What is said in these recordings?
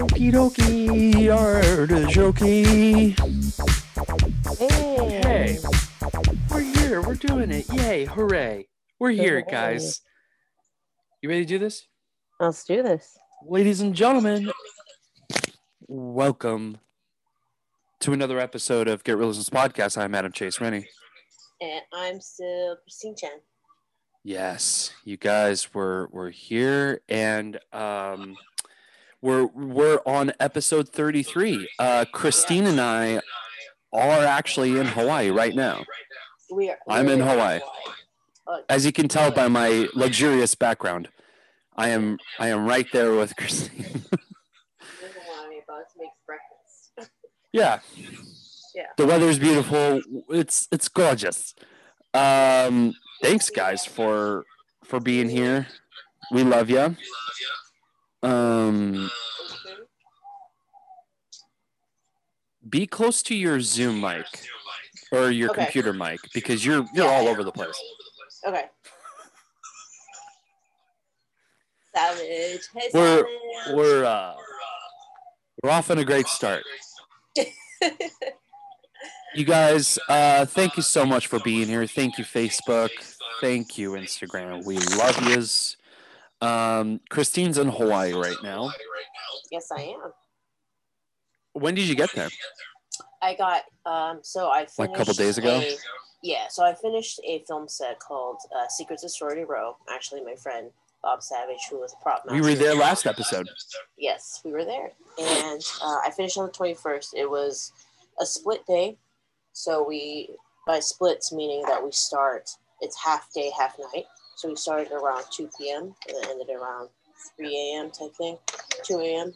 Okie dokie, artichoke. Hey, we're here. We're doing it. Yay, hooray. We're here, guys. You ready to do this? Let's do this. Ladies and gentlemen, welcome to another episode of Get Realisms Podcast. I'm Adam Chase Rennie. And I'm still Christine Chen. Yes, you guys, we're here, and we're on episode 33. Christine and I are actually in Hawaii right now. I'm in Hawaii. As you can tell by my luxurious background, I am right there with Christine. Yeah. Yeah. The weather's beautiful. It's gorgeous. Thanks, guys, for being here. We love you. Be close to your Zoom mic or your computer mic, because you're all over the place. Okay. Savage. Hey, Savage. We're off on a great start. You guys, thank you so much for being here. Thank you, Facebook. Thank you, Instagram. We love yous. Christine's in Hawaii right now. Yes, I am. When did you get there? I got, I finished. Like a couple days ago? So I finished a film set called Secrets of Sorority Row. Actually, my friend Bob Savage, who was a prop master. We were there last episode. Yes, we were there. And I finished on the 21st. It was a split day. So we, by splits, meaning that we start, it's half day, half night. So we started around 2 p.m. and then ended around 3 a.m. type thing, 2 a.m.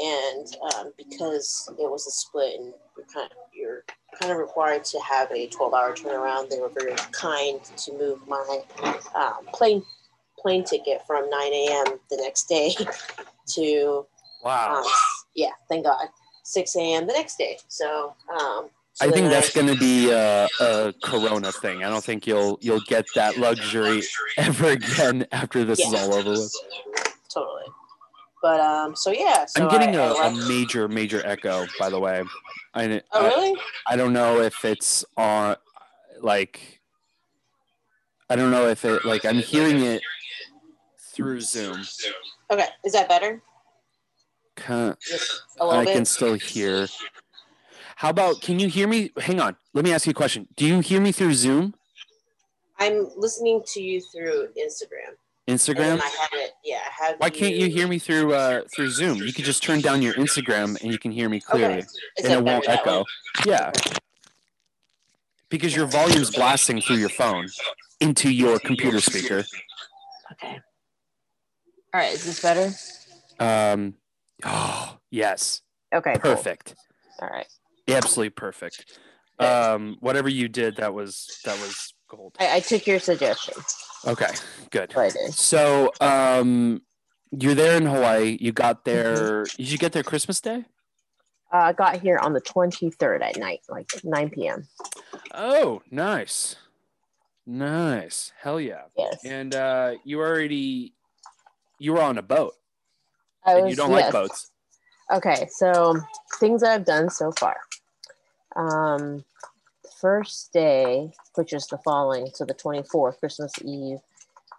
And because it was a split and you're kind of required to have a 12-hour turnaround, they were very kind to move my plane ticket from 9 a.m. the next day to, thank God, 6 a.m. the next day. So, I think that's going to be a Corona thing. I don't think you'll get that luxury ever again after this is all over with. Totally. But So I'm getting a major echo, by the way. Really? I don't know if it's on, like, I'm hearing it through Zoom. Okay. Is that better? I can still hear. How about, can you hear me? Hang on. Let me ask you a question. Do you hear me through Zoom? I'm listening to you through Instagram. Instagram? I have Why can't you hear me through Zoom? You could just turn down your Instagram and you can hear me clearly. And it won't echo. Yeah. Because your volume's blasting through your phone into your computer speaker. Okay. All right. Is this better? Yes. Okay. Perfect. Cool. All right. Absolutely perfect. Whatever you did, that was gold. I took your suggestion. Okay, good. So you're there in Hawaii. You got there. Mm-hmm. Did you get there Christmas Day? I got here on the 23rd at night, like 9 p.m. Oh, nice. Nice. Hell yeah. Yes. And you were on a boat. You don't like boats. Okay, so things that I've done so far. First day, which is the following, so the 24th, Christmas Eve,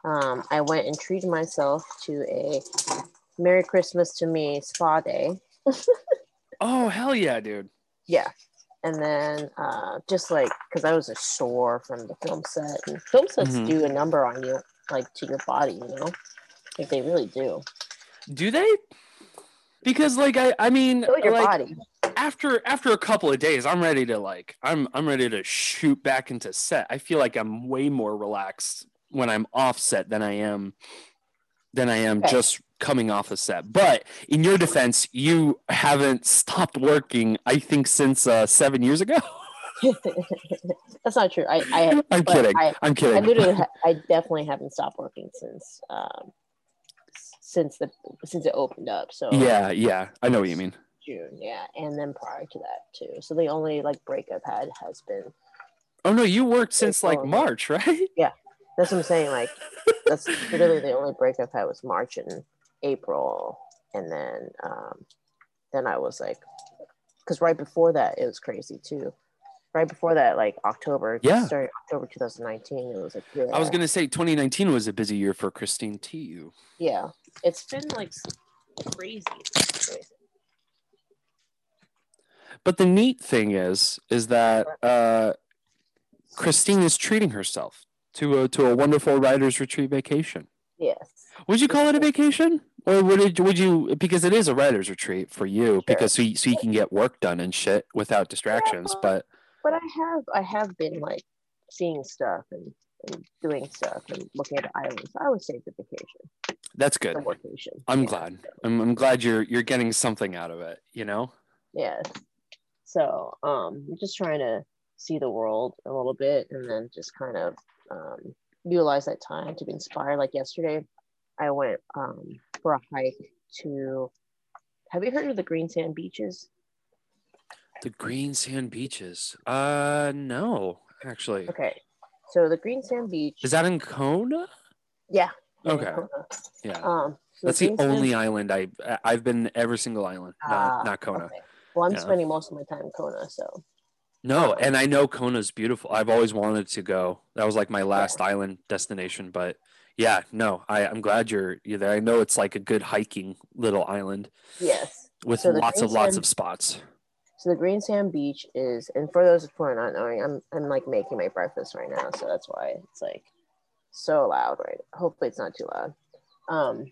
I went and treated myself to a Merry Christmas to Me spa day. Oh, hell yeah, dude. Yeah. And then because I was sore from the film set. And film sets do a number on you, like to your body, you know? Like they really do. Do they? Because body. After a couple of days, I'm ready to I'm ready to shoot back into set. I feel like I'm way more relaxed when I'm off set than I am just coming off a set. But in your defense, you haven't stopped working, I think, since 7 years ago. That's not true. I'm kidding. I'm kidding. I definitely haven't stopped working since it opened up. So yeah, I know what you mean. June, and then prior to that too. So the only break I've had has been. Oh no, you worked since March, right? Yeah, that's what I'm saying. That's literally the only break I've had was March, and April, and then I was like, because right before that it was crazy too. Right before that, like October, yeah, starting October 2019, it was like, yeah. I was gonna say 2019 was a busy year for Christine T.U. Yeah, it's been like crazy. It's crazy. But the neat thing is that Christine is treating herself to a wonderful writer's retreat vacation. Yes. Would you call it a vacation? Or would you, because it is a writer's retreat for you, sure, because so you can get work done and shit without distractions. Yeah, but I have been like seeing stuff and doing stuff and looking at islands. I would say it's a vacation. That's good. I'm glad. I'm glad you're getting something out of it, you know? Yes. So I'm just trying to see the world a little bit, and then just kind of utilize that time to be inspired. Like yesterday, I went for a hike to, have you heard of the Green Sand Beaches? The Green Sand Beaches? No, actually. Okay. So the Green Sand Beach. Is that in Kona? Yeah. Okay. Kona. Yeah. So that's the only island I've been, every single island, not Kona. Okay. Well, I'm spending most of my time in Kona, so. No, and I know Kona's beautiful. I've always wanted to go. That was like my last island destination, but yeah, no, I'm glad you're there. I know it's like a good hiking little island. Yes. With lots of spots. So the Green Sand Beach is, and for those who are not knowing, I'm like making my breakfast right now, so that's why it's like so loud right now. Hopefully it's not too loud.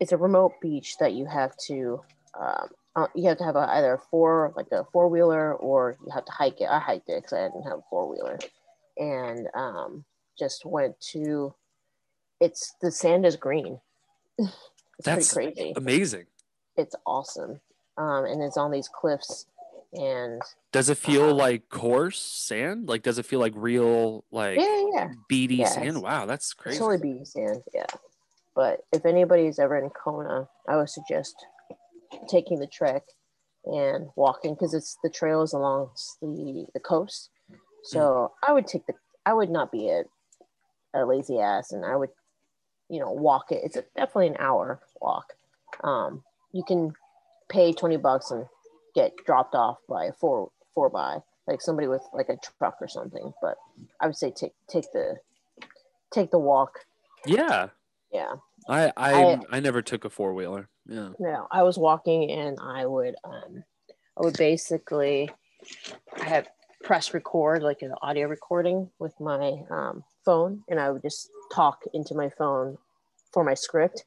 It's a remote beach that you have to have either a four-wheeler, or you have to hike it. I hiked it because I didn't have a four-wheeler. And just went to, it's, the sand is green. It's that's pretty crazy. Amazing. It's awesome. And it's on these cliffs. And does it feel like coarse sand? Like, does it feel like real, like beady sand? Wow, that's crazy. Totally beady sand, yeah. But if anybody's ever in Kona, I would suggest taking the trek and walking, because it's the trails along the coast. So I would not be a lazy ass, and I would, walk it. It's definitely an hour walk. You can pay $20 and get dropped off by by like somebody with like a truck or something. But I would say take the walk. Yeah. Yeah. I never took a four wheeler. Yeah. No, I was walking, and I would basically press record, like an audio recording with my phone, and I would just talk into my phone for my script.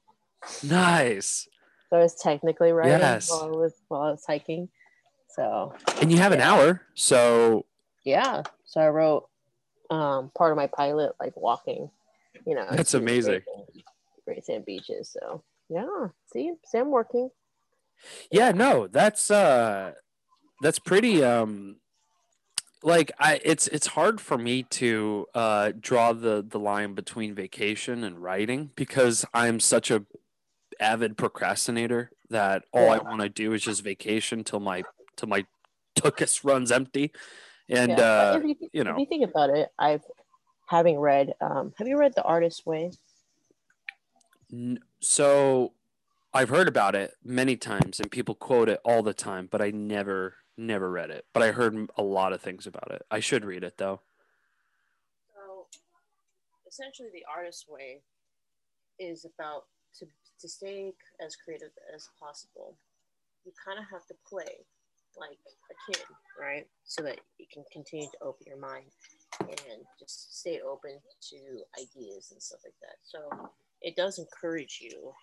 Nice. So I was technically writing while I was hiking. So. And you have an hour, so. Yeah. So I wrote part of my pilot, like walking. That's amazing. Great Sand Beaches. So yeah, see, Sam working. Yeah, no, that's pretty. Like it's hard for me to draw the line between vacation and writing, because I'm such a avid procrastinator that all I want to do is just vacation till my tuchus runs empty. And if you think about it, having read, have you read The Artist's Way? So I've heard about it many times, and people quote it all the time, but I never read it, but I heard a lot of things about it. I should read it though. So essentially, The Artist's Way is about to stay as creative as possible. You kind of have to play like a kid, right? So that you can continue to open your mind and just stay open to ideas and stuff like that. So it does encourage you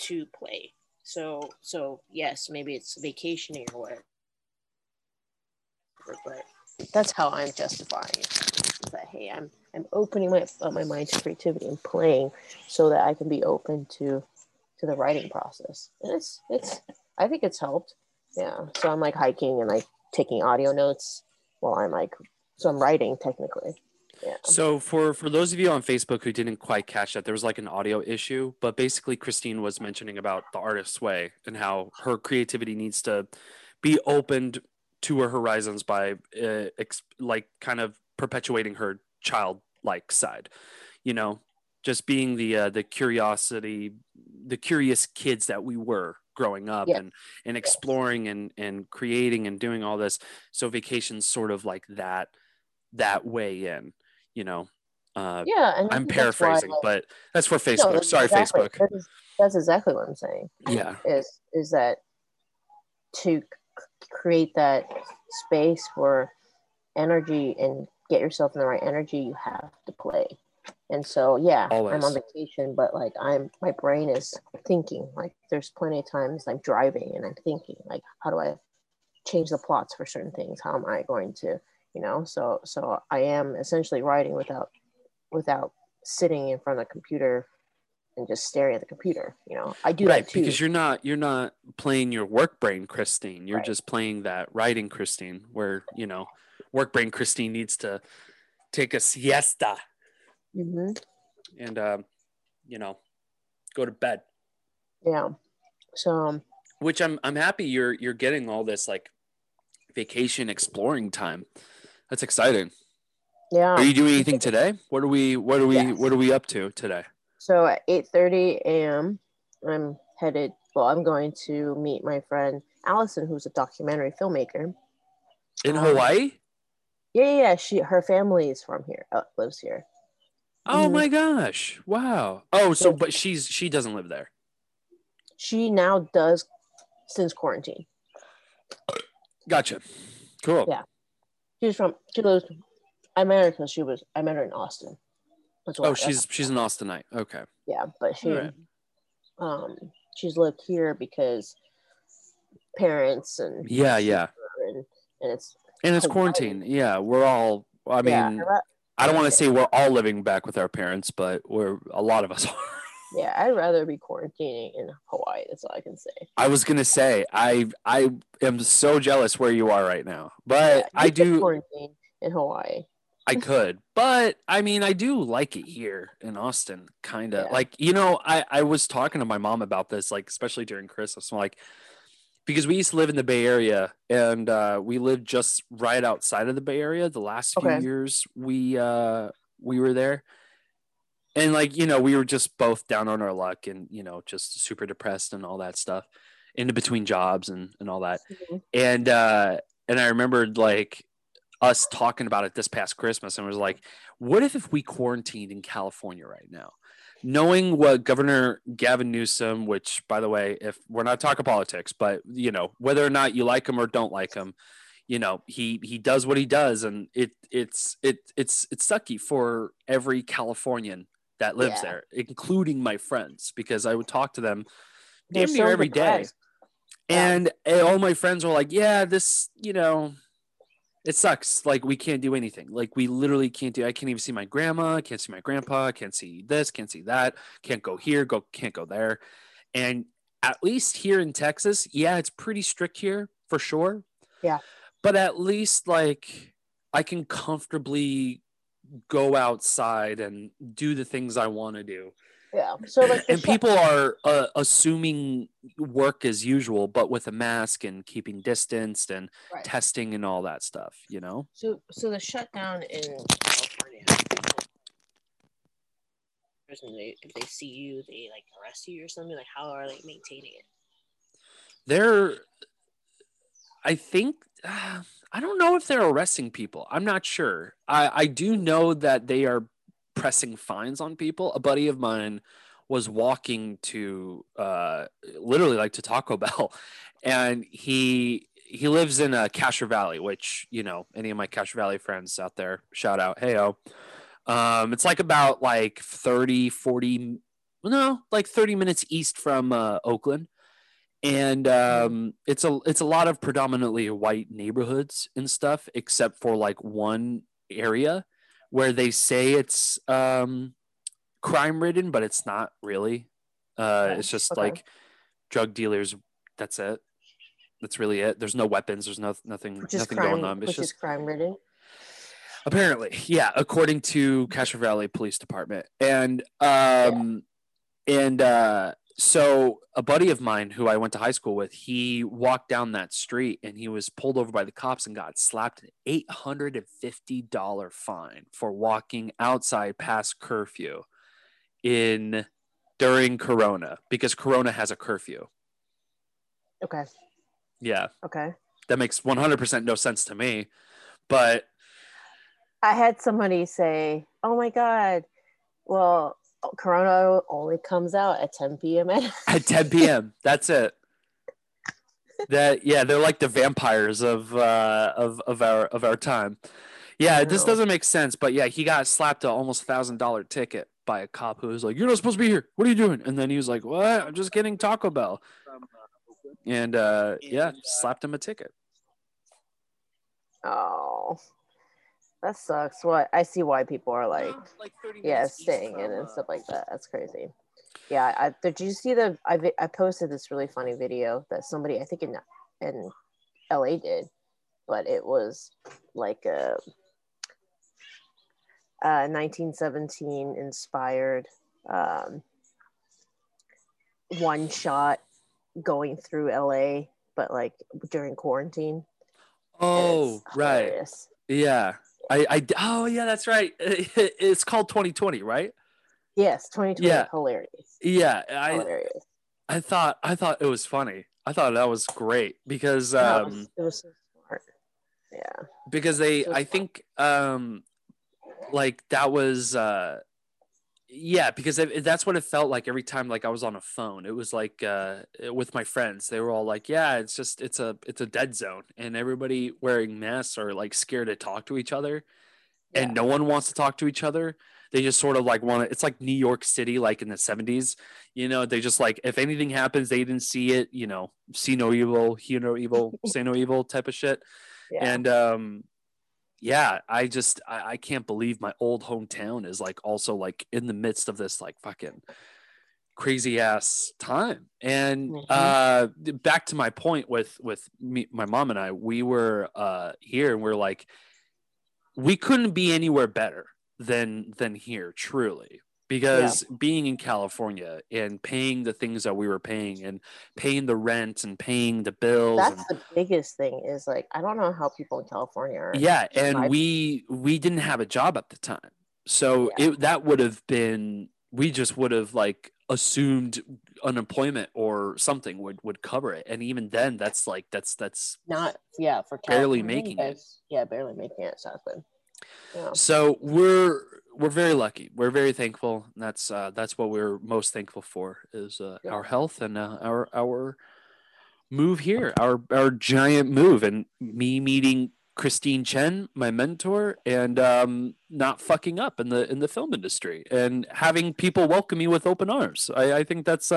to play. So yes, maybe it's vacationing or whatever, but that's how I'm justifying it. But hey, I'm opening my mind to creativity and playing, so that I can be open to the writing process. And I think it's helped. Yeah. So I'm like hiking and like taking audio notes while I'm writing technically. Yeah. So for those of you on Facebook who didn't quite catch that, there was like an audio issue, but basically Christine was mentioning about The Artist's Way and how her creativity needs to be opened to her horizons by like kind of perpetuating her childlike side. you know, just being the curious kids that we were growing up, yeah. and exploring, yeah. and creating and doing all this. So vacation's sort of like that way in, you know. Yeah, and I'm paraphrasing, but that's for Facebook. No, that's sorry, exactly, Facebook. That's exactly what I'm saying. Yeah, is that to create that space for energy and get yourself in the right energy, you have to play. And so, yeah, always. I'm on vacation, but like my brain is thinking. Like, there's plenty of times I'm driving and I'm thinking, like, how do I change the plots for certain things? How am I going to, you know? So I am essentially writing without sitting in front of the computer and just staring at the computer. You know, I do right, that too. Because you're not playing your work brain, Christine. You're right. Just playing that writing, Christine, where, you know, work brain, Christine needs to take a siesta. Mm-hmm. And you know, go to bed. Yeah. So which I'm happy you're getting all this like vacation exploring time. That's exciting. Yeah. Are you doing anything today? What are we up to today? So at 8:30 a.m. I'm headed. Well, I'm going to meet my friend Allison, who's a documentary filmmaker in Hawaii. Yeah. Her family is from here. Lives here. Oh my gosh! Wow. Oh, so but she doesn't live there. She now does since quarantine. Gotcha. Cool. Yeah. She lives. I met her because I met her in Austin. Oh, she's an Austinite. Okay. Yeah, but she, right. She's lived here because parents and yeah, and it's quarantine. Yeah, we're all. I mean, I don't want to say we're all living back with our parents, but a lot of us are. Yeah, I'd rather be quarantining in Hawaii. That's all I can say. I was gonna say I am so jealous where you are right now, but yeah, I do quarantine in Hawaii. I could, but I mean, I do like it here in Austin, kind of. Yeah. Like, you know, I was talking to my mom about this, like, especially during Christmas. I'm like, because we used to live in the Bay Area, and we lived just right outside of the Bay Area. The last few years we were there, and like, you know, we were just both down on our luck, and you know, just super depressed and all that stuff, in between jobs and all that, mm-hmm. And I remembered like us talking about it this past Christmas, and was like, what if we quarantined in California right now, knowing what Governor Gavin Newsom, which by the way, if we're not talking politics, but you know, whether or not you like him or don't like him, you know, he does what he does, and it's sucky for every Californian that lives there, including my friends, because I would talk to them damn near every day, and all my friends were like, yeah, this, you know, it sucks. Like, we can't do anything. Like, we literally can't do. I can't even see my grandma. I can't see my grandpa. I can't see this. Can't see that. Can't go here. Can't go there. And at least here in Texas, yeah, it's pretty strict here for sure. Yeah. But at least like I can comfortably go outside and do the things I want to do. Yeah. So like, and people are assuming work as usual, but with a mask and keeping distance and testing and all that stuff, you know. So the shutdown in California, if they see you, they like arrest you or something. Like, how are they maintaining it? I don't know if they're arresting people. I'm not sure. I do know that they are pressing fines on people. A buddy of mine was walking to literally like to Taco Bell, and he lives in Cache Valley, which, you know, any of my Cache Valley friends out there, shout out, hey-o. It's like about like 30 minutes east from Oakland, and it's a lot of predominantly white neighborhoods and stuff, except for like one area where they say it's crime ridden, but it's not really. It's just like drug dealers. That's it. That's really it. There's no weapons. There's nothing going on. It's just crime ridden. Apparently, yeah, according to Cache Valley Police Department, and So a buddy of mine who I went to high school with, he walked down that street and he was pulled over by the cops and got slapped an $850 fine for walking outside past curfew during Corona, because Corona has a curfew. Okay. Yeah. Okay. That makes 100% no sense to me, but I had somebody say, "Oh my God, well, Corona only comes out at 10 p.m. At 10 p.m. That's it. That, yeah, they're like the vampires of our time. Yeah, this doesn't make sense. But yeah, he got slapped an almost $1,000 ticket by a cop who was like, "You're not supposed to be here. What are you doing?" And then he was like, "What? I'm just getting Taco Bell." And yeah, slapped him a ticket. Oh. That sucks. Well, I see why people are like yeah, staying in and stuff like that. That's crazy. Yeah. Did you see I posted this really funny video that somebody, I think in LA did, but it was like a 1917 inspired one shot going through LA, but like during quarantine. Oh, right. Hilarious. Yeah. Oh yeah, that's right. It's called 2020, right? Yes, 2020. Yeah. Hilarious. Yeah, hilarious. I thought it was funny. I thought that was great because it was so smart. Yeah. Because that's what it felt like every time like I was on a phone. It was like with my friends, they were all like, yeah, it's a dead zone and everybody wearing masks are like scared to talk to each other. Yeah. And no one wants to talk to each other. They just sort of like it's like New York City, like in the 70s, you know, they just like, if anything happens, they didn't see it, you know, see no evil, hear no evil, say no evil type of shit. Yeah. And yeah, I can't believe my old hometown is like also like in the midst of this like fucking crazy ass time. And back to my point with me, my mom and I, we were here and we're like, we couldn't be anywhere better than here, truly, because being in California and paying the things that we were paying and paying the rent and paying the bills. The biggest thing is like, I don't know how people in California are. Yeah. And we didn't have a job at the time. So we just would have like assumed unemployment or something would cover it. And even then that's not, yeah. For California, barely making it. Yeah. Barely making it. Exactly. Yeah. So we're very lucky. We're very thankful. And that's what we're most thankful for is our health and our move here, our giant move, and me meeting Christine Chen, my mentor, and not fucking up in the film industry and having people welcome me with open arms. I think that's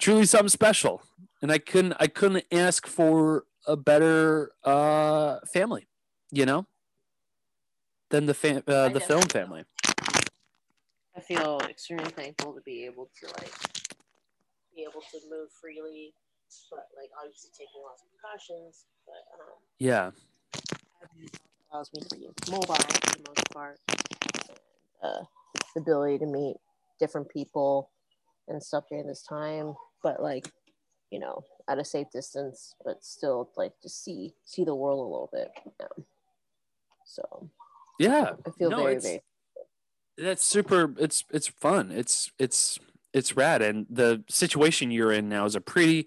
truly something special, and I couldn't ask for a better family, you know. Than the film family. I feel extremely thankful to be able to move freely, but like obviously taking lots of precautions. But yeah, allows me to be mobile for the most part. The ability to meet different people and stuff during this time, but like you know, at a safe distance, but still like to see the world a little bit. Yeah. So. Yeah, I feel very. That's super. It's fun. It's rad, and the situation you're in now is a pretty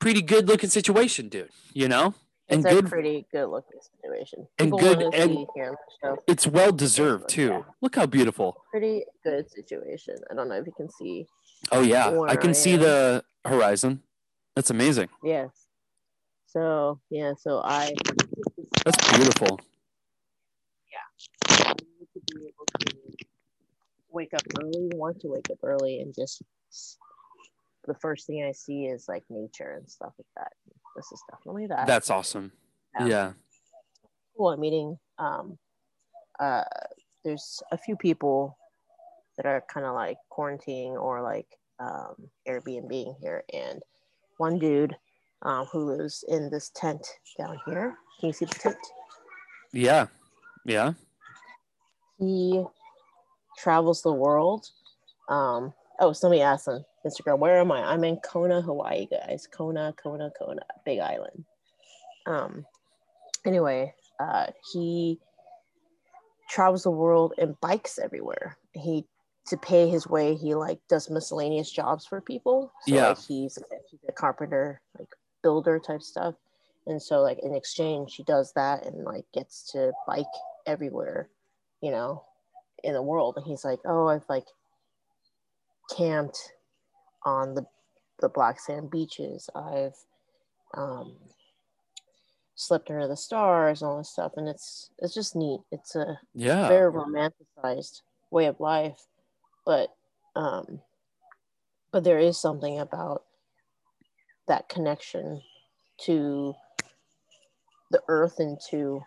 good looking situation, dude. You know, and it's a pretty good looking situation. People and here on the show. It's well deserved too. Yeah. Look how beautiful. Pretty good situation. I don't know if you can see. Oh yeah, I can see the horizon. That's amazing. Yes. So yeah, that's beautiful. Be able to wake up early, and just the first thing I see is like nature and stuff like that. This is definitely that. That's awesome. Yeah. Cool. I'm meeting. There's a few people that are kind of like quarantining or like Airbnb here, and one dude who lives in this tent down here. Can you see the tent? Yeah. Yeah. He travels the world Oh, somebody asked on Instagram, where am I? I'm in Kona, Hawaii, guys. Kona, Big Island. Anyway, he travels the world and bikes everywhere. To pay his way, he like does miscellaneous jobs for people. So, yeah, like, he's a carpenter, like builder type stuff. And so like in exchange, he does that and like gets to bike everywhere, you know, in the world. And he's like, oh, I've like camped on the black sand beaches. I've slept under the stars and all this stuff. And it's just neat. It's a very romanticized way of life, but there is something about that connection to the earth and to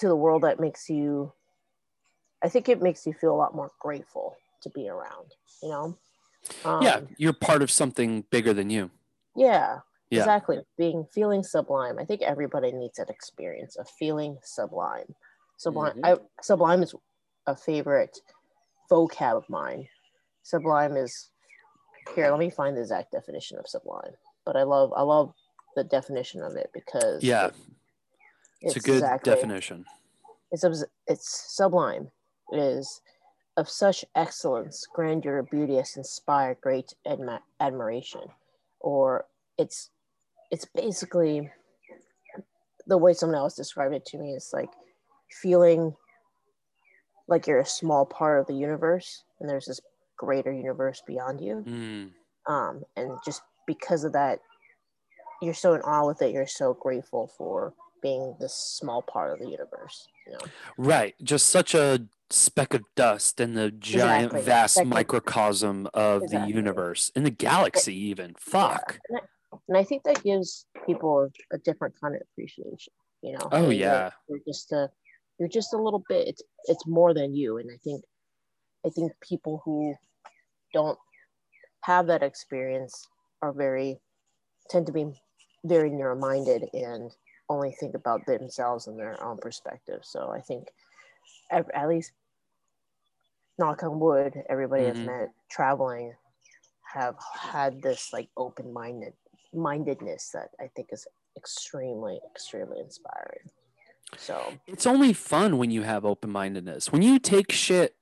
the world that makes you, I think it makes you feel a lot more grateful to be around, you know? You're part of something bigger than you. Yeah. Exactly. Feeling sublime. I think everybody needs that experience of feeling sublime. Mm-hmm. Sublime is a favorite vocab of mine. Sublime is, here, let me find the exact definition of sublime. But I love the definition of it because it's a good definition. It's sublime. It is of such excellence, grandeur, beauty as inspire great admiration. Or it's basically the way someone else described it to me is like feeling like you're a small part of the universe and there's this greater universe beyond you. And just because of that, you're so in awe with it. You're so grateful for being this small part of the universe, you know? Right. Just such a speck of dust in the giant, vast microcosm of the universe, in the galaxy even. Fuck. Yeah. And I think that gives people a different kind of appreciation, you know? Oh, yeah. You're just a little bit, it's more than you. And I think people who don't have that experience tend to be very narrow-minded and only think about themselves and their own perspective. So I think, at least, knock on wood, everybody I've met traveling have had this like open-mindedness that I think is extremely, extremely inspiring. So it's only fun when you have open-mindedness. When you take shit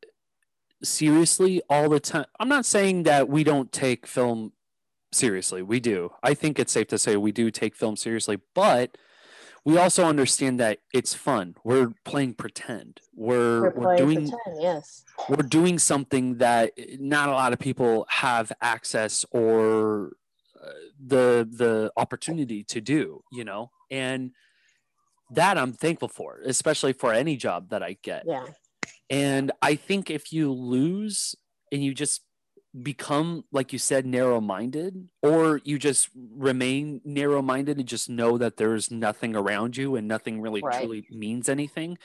seriously all the time. I'm not saying that we don't take film seriously. We do. I think it's safe to say we do take film seriously, but we also understand that it's fun. We're playing pretend. We're doing pretend, yes. We're doing something that not a lot of people have access or the opportunity to do, you know? And that I'm thankful for, especially for any job that I get. Yeah. And I think if you lose and you just become, like you said, narrow-minded, or you just remain narrow-minded and just know that there's nothing around you and nothing really truly means anything.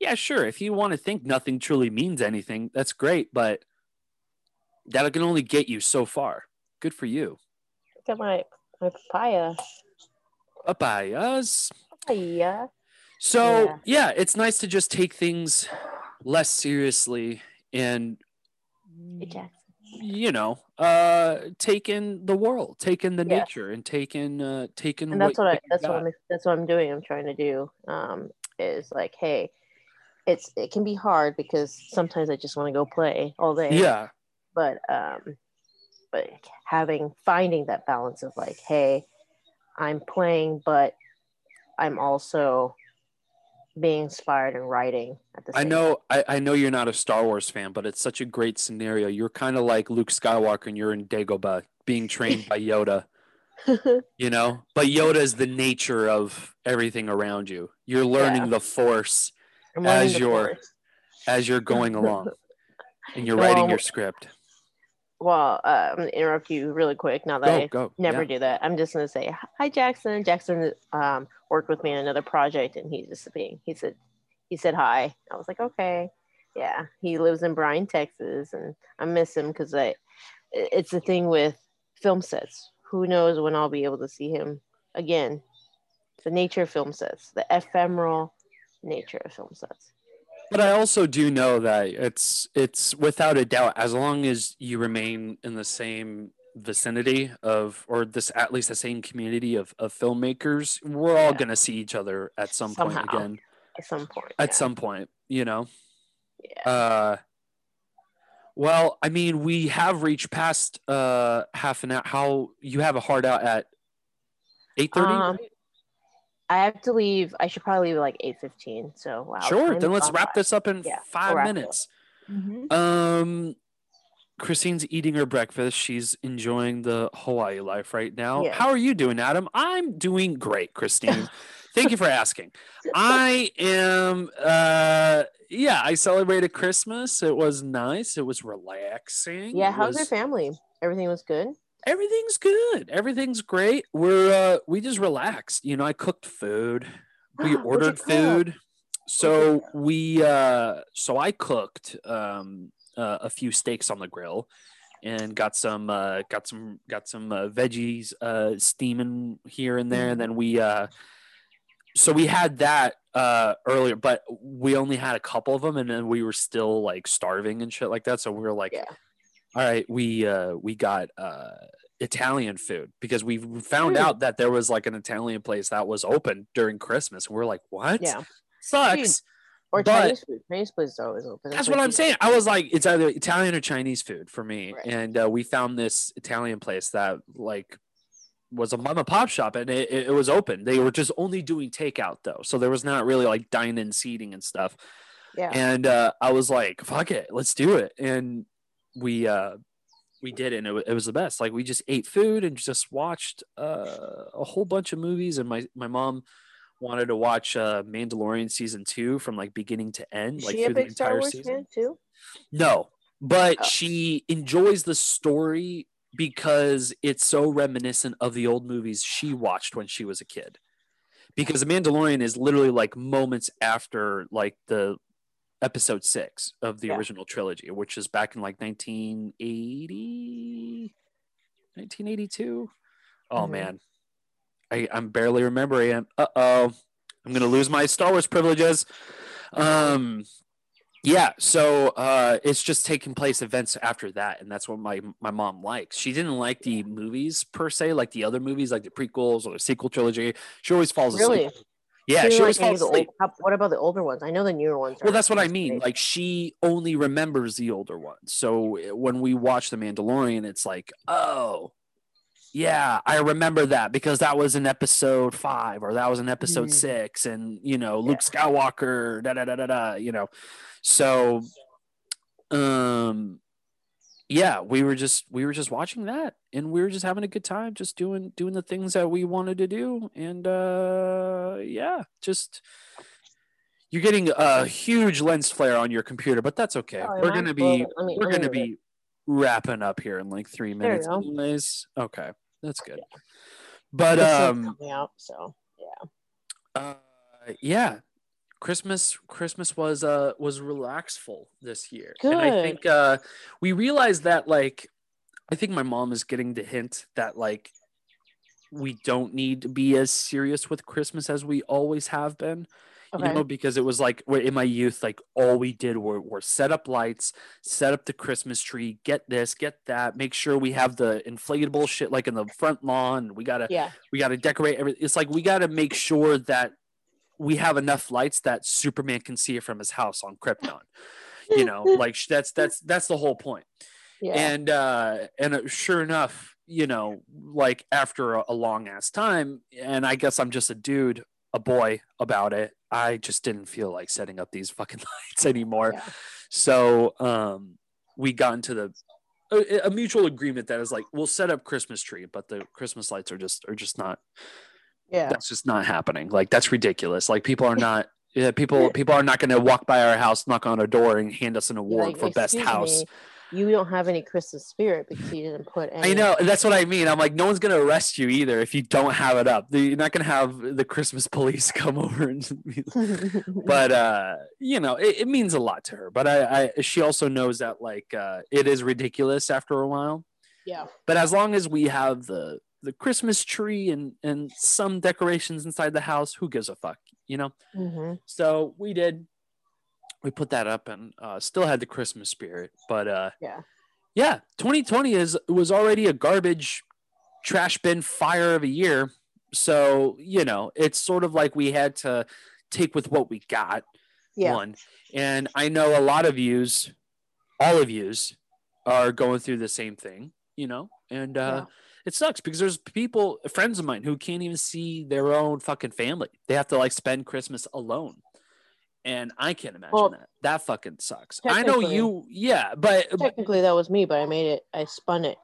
Yeah, sure. If you want to think nothing truly means anything, that's great, but that can only get you so far. Good for you. Look at my papaya. Papayas. Yeah. So yeah, it's nice to just take things less seriously and you know, take in the world, take in the nature, and take in. And that's what I'm doing. I'm trying to do is like, hey, it can be hard because sometimes I just want to go play all day. Yeah. But finding that balance of like, hey, I'm playing, but I'm also being inspired and writing at the same time. I know you're not a Star Wars fan, but it's such a great scenario. You're kind of like Luke Skywalker and you're in Dagobah being trained by Yoda, you know, but Yoda is the nature of everything around you. You're learning the force as you're going along and you're writing your script. Well, I'm going to interrupt you really quick. Now that I never do that, I'm just going to say hi, Jackson. Jackson worked with me on another project, and he said hi. I was like, okay, yeah. He lives in Bryan, Texas, and I miss him because it's the thing with film sets. Who knows when I'll be able to see him again? The nature of film sets, the ephemeral nature of film sets. But I also do know that it's without a doubt, as long as you remain in the same vicinity of, or this at least the same community of filmmakers, we're all going to see each other at some point again. At some point. At some point, you know? Yeah. Well, I mean, we have reached past half an hour. How, you have a hard out at 8:30? I have to leave. I should probably leave at like 8:15. So wow. Sure. Then let's wrap this up in 5 minutes. Mm-hmm. Christine's eating her breakfast. She's enjoying the Hawaii life right now. Yeah. How are you doing, Adam? I'm doing great, Christine. Thank you for asking. I am. I celebrated Christmas. It was nice. It was relaxing. Yeah. How's your family? Everything was good. Everything's good. Everything's great. We're we just relaxed. You know, I cooked food. We ordered food. So we I cooked a few steaks on the grill, and got some veggies steaming here and there. And then we had that earlier, but we only had a couple of them, and then we were still like starving and shit like that. So we were like. All right, we got Italian food because we found out that there was like an Italian place that was open during Christmas. And we're like, what? Yeah. Sucks. Or Chinese food. Chinese places are always open. That's what I'm saying. I was like, it's either Italian or Chinese food for me. Right. And we found this Italian place that like was a mom and pop shop, and it was open. They were just only doing takeout though. So there was not really like dine-in seating and stuff. Yeah. And I was like, fuck it, let's do it. And we did it, and it was the best. Like, we just ate food and just watched a whole bunch of movies, and my mom wanted to watch Mandalorian season 2 from like beginning to end, like through the entire season. No, but she enjoys the story because it's so reminiscent of the old movies she watched when she was a kid, because the Mandalorian is literally like moments after like the episode 6 of the original trilogy, which is back in like 1980, 1982. Oh man, I'm barely remembering. I'm gonna lose my Star Wars privileges. So it's just taking place events after that, and that's what my mom likes. She didn't like the movies per se, like the other movies, like the prequels or the sequel trilogy. She always falls asleep. Really? Yeah, she always falls asleep. What about the older ones? I know the newer ones. Well, that's what I mean. Like, she only remembers the older ones. So when we watch The Mandalorian, it's like, oh, yeah, I remember that because that was in episode 5 or that was in episode 6, and you know, Luke Skywalker, da da da da da. You know, so, we were just watching that, and we were just having a good time, just doing the things that we wanted to do. And you're getting a huge lens flare on your computer, but that's okay. We're gonna be wrapping up here in like 3 minutes anyways. Okay, that's good. Yeah. But coming out, so yeah. Christmas was relaxful this year. Good. And I think we realized that, like, I think my mom is getting the hint that, like, we don't need to be as serious with Christmas as we always have been. Okay. You know, because it was like, in my youth, like, all we did were set up lights, set up the Christmas tree, get this, get that, make sure we have the inflatable shit like in the front lawn. We gotta decorate everything. It's like we gotta make sure that we have enough lights that Superman can see it from his house on Krypton, you know, like that's the whole point. Yeah. And sure enough, you know, like after a long ass time, and I guess I'm just a boy about it, I just didn't feel like setting up these fucking lights anymore. Yeah. So, we got into a mutual agreement that is like, we'll set up Christmas tree, but the Christmas lights are just not. Yeah, that's just not happening. Like, that's ridiculous. Like, people are not going to walk by our house, knock on our door, and hand us an award for best house. You don't have any Christmas spirit because you didn't put any. I know, that's what I mean. I'm like, no one's going to arrest you either if you don't have it up. You're not going to have the Christmas police come over. But you know, it means a lot to her. But she also knows that, like, it is ridiculous after a while. Yeah. But as long as we have the Christmas tree and some decorations inside the house, who gives a fuck, you know? Mm-hmm. So we did. we put that up and still had the Christmas spirit. But yeah, 2020 was already a garbage trash bin fire of a year. So, you know, it's sort of like we had to take with what we got. Yeah. One. And I know a lot of yous, all of yous, are going through the same thing, you know, and it sucks because there's people, friends of mine, who can't even see their own fucking family. They have to like spend Christmas alone. And I can't imagine that fucking sucks. I know you. Yeah. But technically that was me, but I made it. I spun it.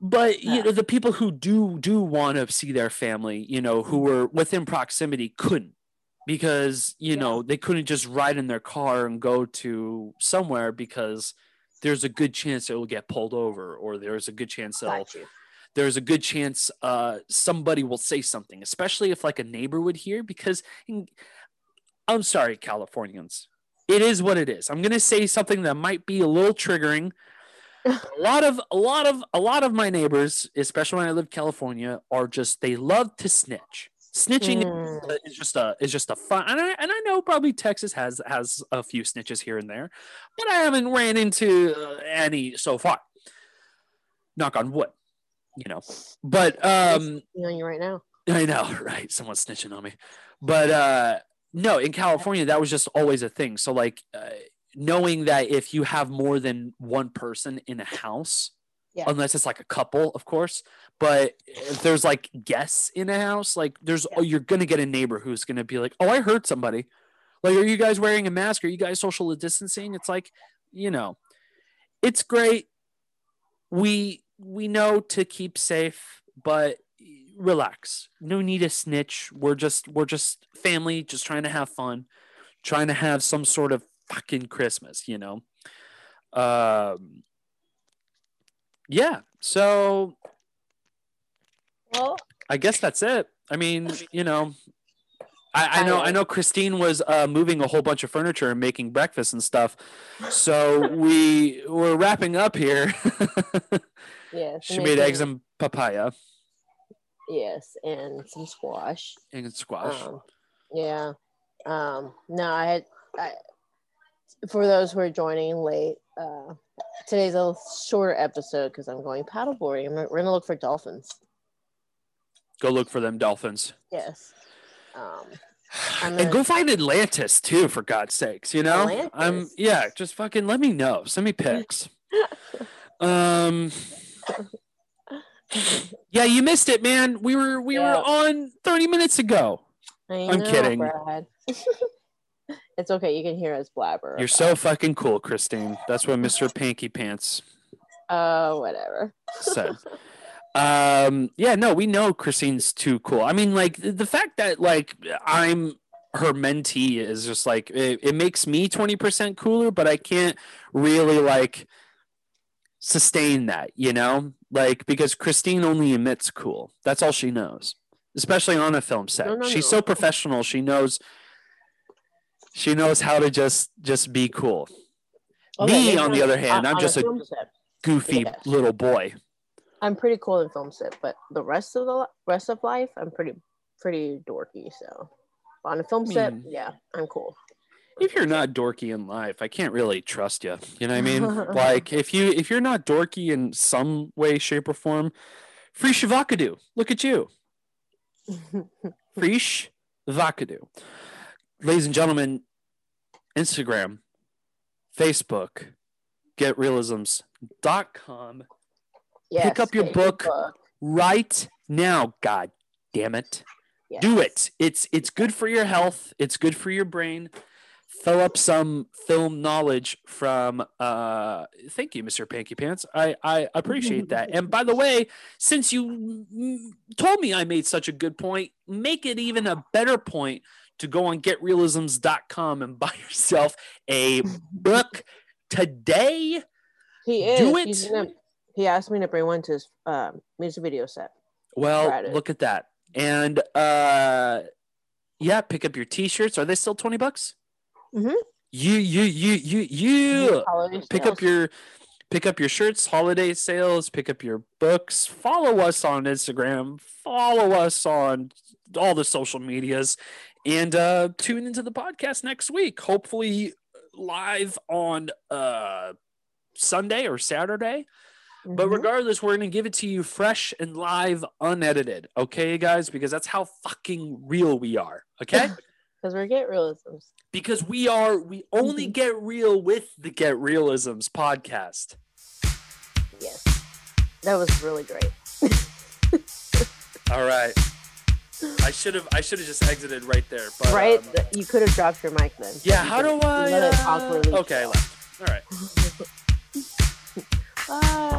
But, you know, the people who do want to see their family, you know, who were within proximity couldn't, because, you know, they couldn't just ride in their car and go to somewhere because there's a good chance it will get pulled over, or there's a good chance there's a good chance somebody will say something, especially if like a neighbor would hear, because I'm sorry, Californians, it is what it is. I'm going to say something that might be a little triggering. A lot of my neighbors, especially when I live in California, are just, they love to snitch. Snitching is just a fun, and I know probably Texas has a few snitches here and there, but I haven't ran into any so far. Knock on wood, you know. But on you right now. I know, right? Someone's snitching on me, but no, in California that was just always a thing. So like. Knowing that if you have more than one person in a house, unless it's like a couple, of course, but if there's like guests in a house, like there's, you're going to get a neighbor who's going to be like, oh, I heard somebody. Like, are you guys wearing a mask? Are you guys social distancing? It's like, you know, it's great. We know to keep safe, but relax. No need to snitch. We're just family, just trying to have fun, trying to have some sort of fucking Christmas, you know. So well, I guess that's it. I mean, you know, I know Christine was moving a whole bunch of furniture and making breakfast and stuff, so we're wrapping up here. Yes, she made eggs and papaya, and some squash. For those who are joining late, today's a shorter episode because I'm going paddleboarding. We're going to look for dolphins. Go look for them dolphins. Yes. And go find Atlantis too, for God's sakes, you know? Atlantis. Just fucking let me know. Send me pics. Yeah, you missed it, man. We were on 30 minutes ago. I'm kidding. Brad. It's okay. You can hear us blabber. You're so fucking cool, Christine. That's what Mr. Panky Pants. Oh, whatever. Said. We know Christine's too cool. I mean, like the fact that like I'm her mentee is just like it makes me 20% cooler, but I can't really like sustain that, you know, like because Christine only emits cool. That's all she knows, especially on a film set. No. She's so professional. She knows how to just be cool. Okay, me, on the other hand, I'm just a goofy little boy. I'm pretty cool in film set, but the rest of life, I'm pretty dorky. So on a film set, I'm cool. If you're not dorky in life, I can't really trust you. You know what I mean? Like if you're not dorky in some way, shape, or form, free Shivakadu. Look at you, free Shivakadu. Ladies and gentlemen, Instagram, Facebook, getrealisms.com. Pick up your book right now, God damn it. Yes. Do it. It's good for your health. It's good for your brain. Fill up some film knowledge from thank you, Mr. Panky Pants. I appreciate that. And by the way, since you told me I made such a good point, make it even a better point to go on getrealisms.com and buy yourself a book today. He is. Do it. He asked me to bring one to his music video set. Well, look at that. And pick up your T-shirts. Are they still $20? Mm-hmm. You pick up your shirts, holiday sales. Pick up your books. Follow us on Instagram. Follow us on all the social medias. And tune into the podcast next week. Hopefully, live on Sunday or Saturday. Mm-hmm. But regardless, we're going to give it to you fresh and live, unedited. Okay, guys? Because that's how fucking real we are. Okay? Because we're Get Realisms. Because we only mm-hmm. get real with the Get Realisms podcast. Yes. That was really great. All right. I should have just exited right there. But, right? You could have dropped your mic then. Yeah, how do I? Let it awkwardly. Okay, I left. All right. Bye.